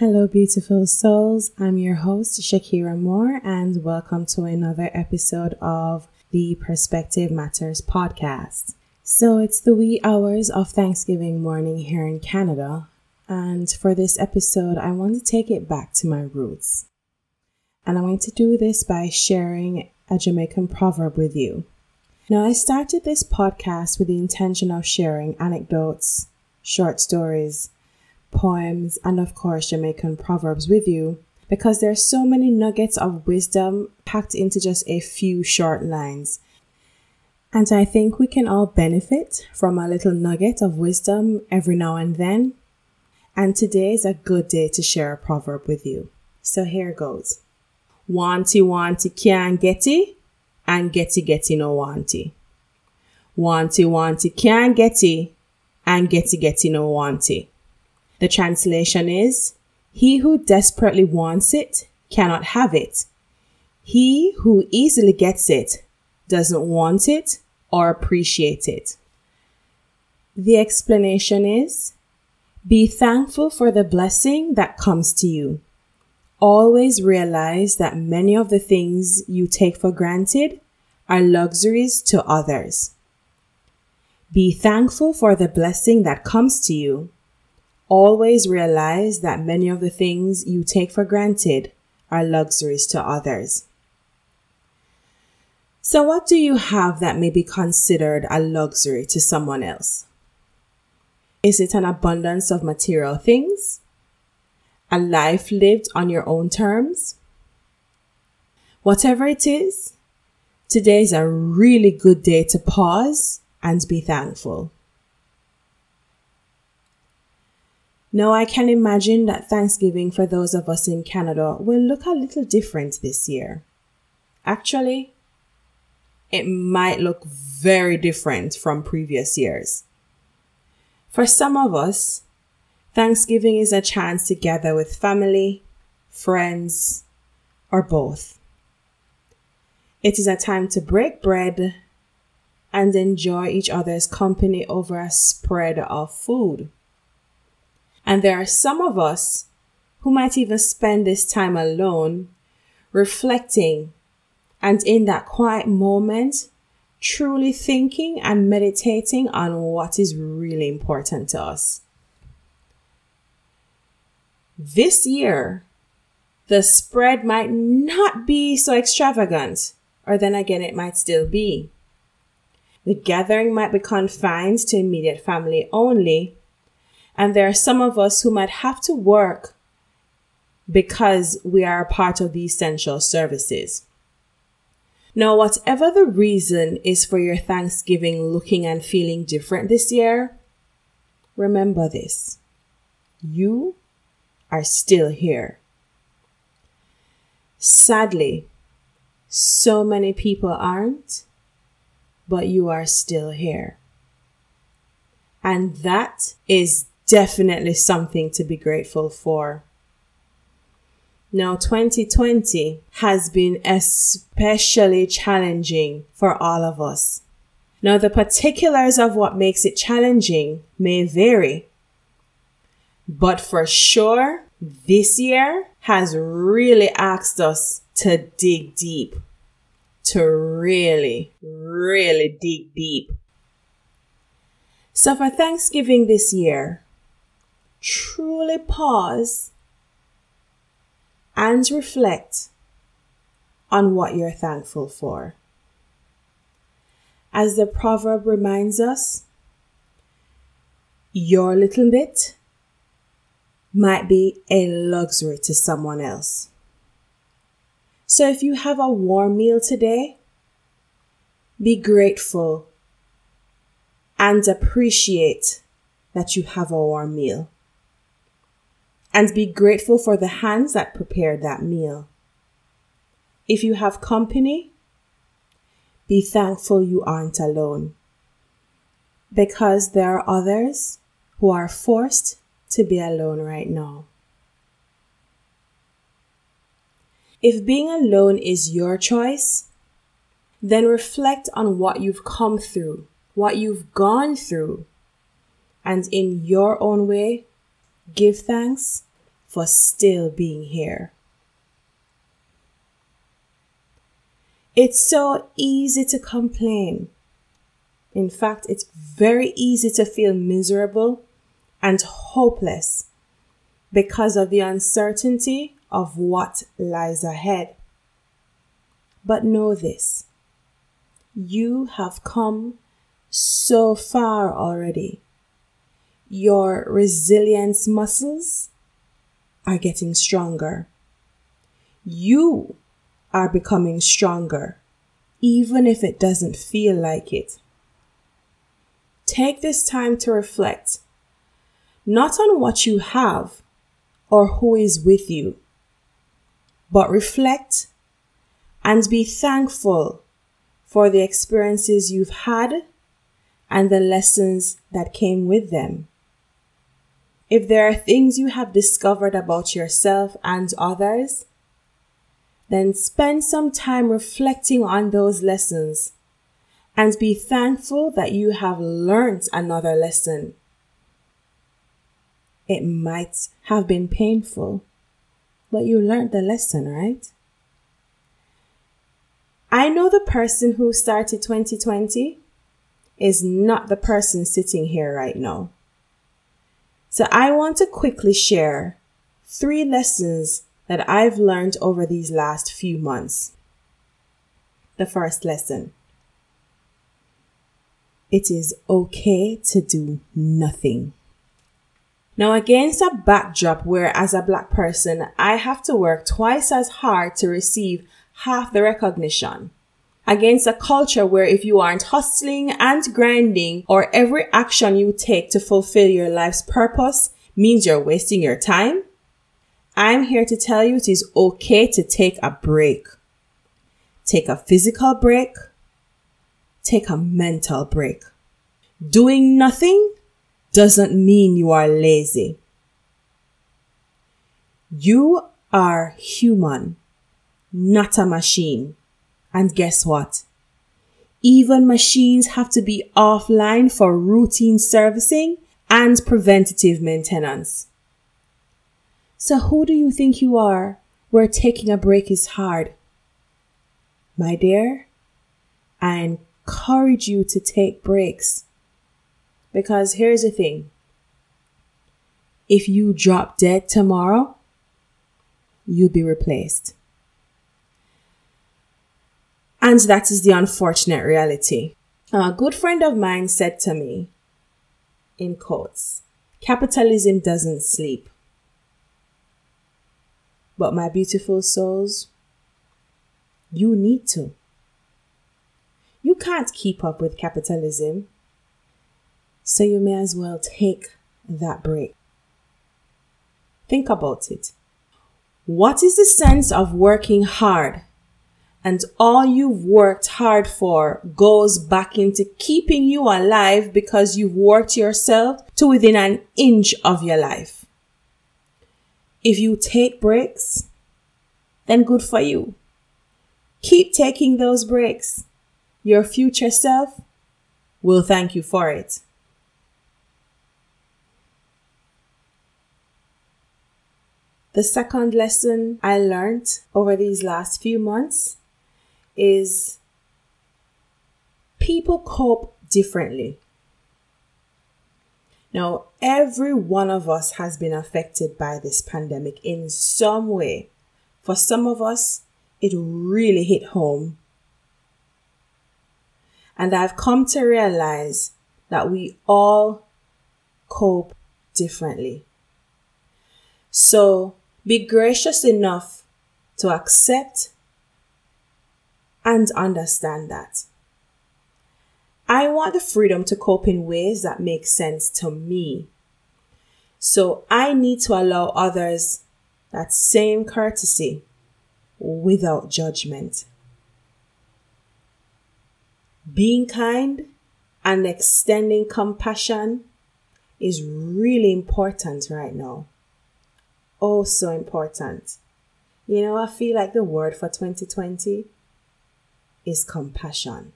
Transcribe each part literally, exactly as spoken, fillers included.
Hello, beautiful souls. I'm your host, Shakira Moore, and welcome to another episode of the Perspective Matters podcast. So it's the wee hours of Thanksgiving morning here in Canada, and for this episode, I want to take it back to my roots. And I'm going to do this by sharing a Jamaican proverb with you. Now, I started this podcast with the intention of sharing anecdotes, short stories, poems, and of course Jamaican proverbs with you, because there are so many nuggets of wisdom packed into just a few short lines. And I think we can all benefit from a little nugget of wisdom every now and then. And today is a good day to share a proverb with you. So here goes. Wanty wanty can getty, and getty getty no wanty. Wanty wanty can getty, and getty getty no wanty. The translation is, he who desperately wants it cannot have it. He who easily gets it doesn't want it or appreciate it. The explanation is, be thankful for the blessing that comes to you. Always realize that many of the things you take for granted are luxuries to others. Be thankful for the blessing that comes to you. Always realize that many of the things you take for granted are luxuries to others. So what do you have that may be considered a luxury to someone else? Is it an abundance of material things? A life lived on your own terms? Whatever it is, today is a really good day to pause and be thankful. Now, I can imagine that Thanksgiving for those of us in Canada will look a little different this year. Actually, it might look very different from previous years. For some of us, Thanksgiving is a chance to gather with family, friends, or both. It is a time to break bread and enjoy each other's company over a spread of food. And there are some of us who might even spend this time alone, reflecting, and in that quiet moment, truly thinking and meditating on what is really important to us. This year, the spread might not be so extravagant, or then again, it might still be. The gathering might be confined to immediate family only. And there are some of us who might have to work because we are a part of the essential services. Now, whatever the reason is for your Thanksgiving looking and feeling different this year, remember this. You are still here. Sadly, so many people aren't, but you are still here. And that is definitely something to be grateful for. Now, twenty twenty has been especially challenging for all of us. Now, the particulars of what makes it challenging may vary, but for sure, this year has really asked us to dig deep, to really, really dig deep. So for Thanksgiving this year, truly pause and reflect on what you're thankful for. As the proverb reminds us, your little bit might be a luxury to someone else. So if you have a warm meal today, be grateful and appreciate that you have a warm meal. And be grateful for the hands that prepared that meal. If you have company, be thankful you aren't alone, because there are others who are forced to be alone right now. If being alone is your choice, then reflect on what you've come through, what you've gone through, and in your own way, give thanks for still being here. It's so easy to complain. In fact, it's very easy to feel miserable and hopeless because of the uncertainty of what lies ahead. But know this, you have come so far already. Your resilience muscles are getting stronger. You are becoming stronger, even if it doesn't feel like it. Take this time to reflect, not on what you have or who is with you, but reflect and be thankful for the experiences you've had and the lessons that came with them. If there are things you have discovered about yourself and others, then spend some time reflecting on those lessons and be thankful that you have learned another lesson. It might have been painful, but you learned the lesson, right? I know the person who started twenty twenty is not the person sitting here right now. So I want to quickly share three lessons that I've learned over these last few months. The first lesson. It is okay to do nothing. Now, against a backdrop where as a Black person, I have to work twice as hard to receive half the recognition. Against a culture where if you aren't hustling and grinding or every action you take to fulfill your life's purpose means you're wasting your time, I'm here to tell you it is okay to take a break. Take a physical break. Take a mental break. Doing nothing doesn't mean you are lazy. You are human, not a machine. And guess what? Even machines have to be offline for routine servicing and preventative maintenance. So who do you think you are where taking a break is hard? My dear, I encourage you to take breaks. Because here's the thing. If you drop dead tomorrow, you'll be replaced. And that is the unfortunate reality. A good friend of mine said to me, in quotes, "Capitalism doesn't sleep." But my beautiful souls, you need to. You can't keep up with capitalism, so you may as well take that break. Think about it. What is the sense of working hard and all you've worked hard for goes back into keeping you alive because you've worked yourself to within an inch of your life? If you take breaks, then good for you. Keep taking those breaks. Your future self will thank you for it. The second lesson I learned over these last few months is people cope differently. Now, every one of us has been affected by this pandemic in some way. For some of us, it really hit home. And I've come to realize that we all cope differently. So be gracious enough to accept and understand that. I want the freedom to cope in ways that make sense to me. So I need to allow others that same courtesy without judgment. Being kind and extending compassion is really important right now. Oh, so important. You know, I feel like the word for twenty twenty is compassion.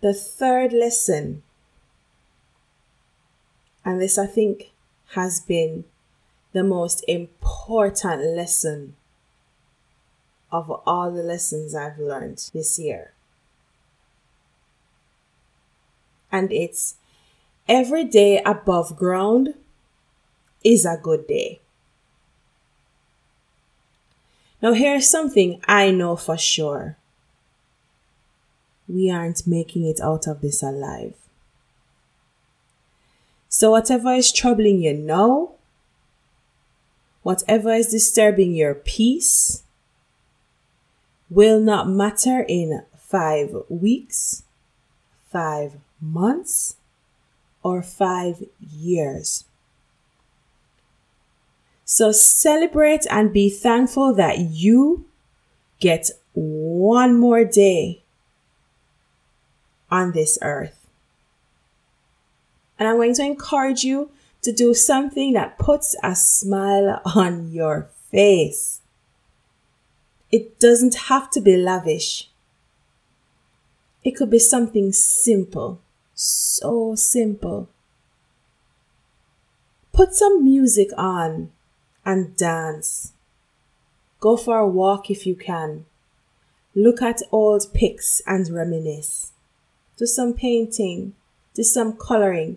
The third lesson And this, I think, has been the most important lesson of all the lessons I've learned this year. And it's, every day above ground is a good day. Now, here's something I know for sure. We aren't making it out of this alive. So whatever is troubling you now, whatever is disturbing your peace, will not matter in five weeks, five months, or five years. So celebrate and be thankful that you get one more day on this earth. And I'm going to encourage you to do something that puts a smile on your face. It doesn't have to be lavish. It could be something simple, so simple. Put some music on and dance. Go for a walk if you can. Look at old pics and reminisce. Do some painting, do some coloring.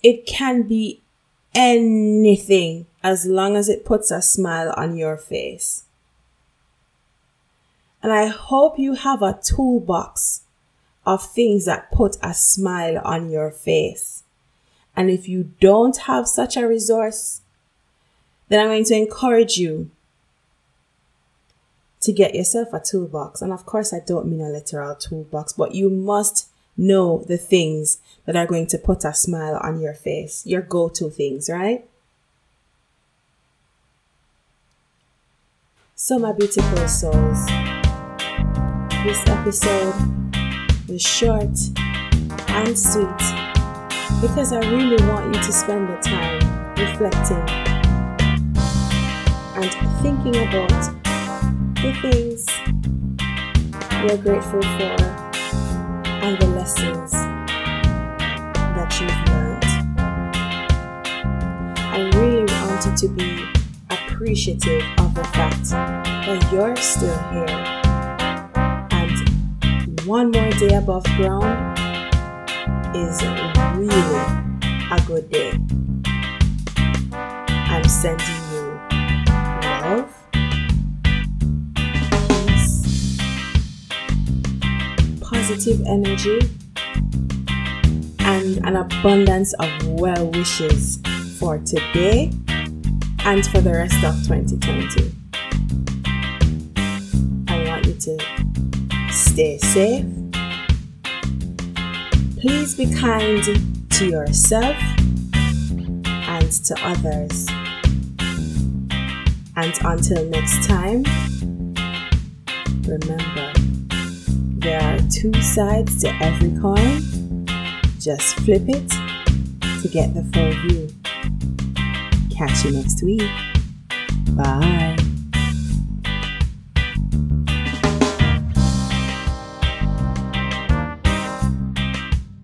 It can be anything as long as it puts a smile on your face. And I hope you have a toolbox of things that put a smile on your face. And if you don't have such a resource, then I'm going to encourage you to get yourself a toolbox. And of course, I don't mean a literal toolbox, but you must know the things that are going to put a smile on your face, your go-to things, right? So my beautiful souls, this episode was short and sweet because I really want you to spend the time reflecting and thinking about the things you're grateful for and the lessons that you've learned. I really want you to be appreciative of the fact that you're still here. And one more day above ground is really a good day. I'm sending you love, positive energy, and an abundance of well wishes for today and for the rest of twenty twenty. I want you to stay safe. Please be kind to yourself and to others. And until next time, remember, there are two sides to every coin. Just flip it to get the full view. Catch you next week. Bye.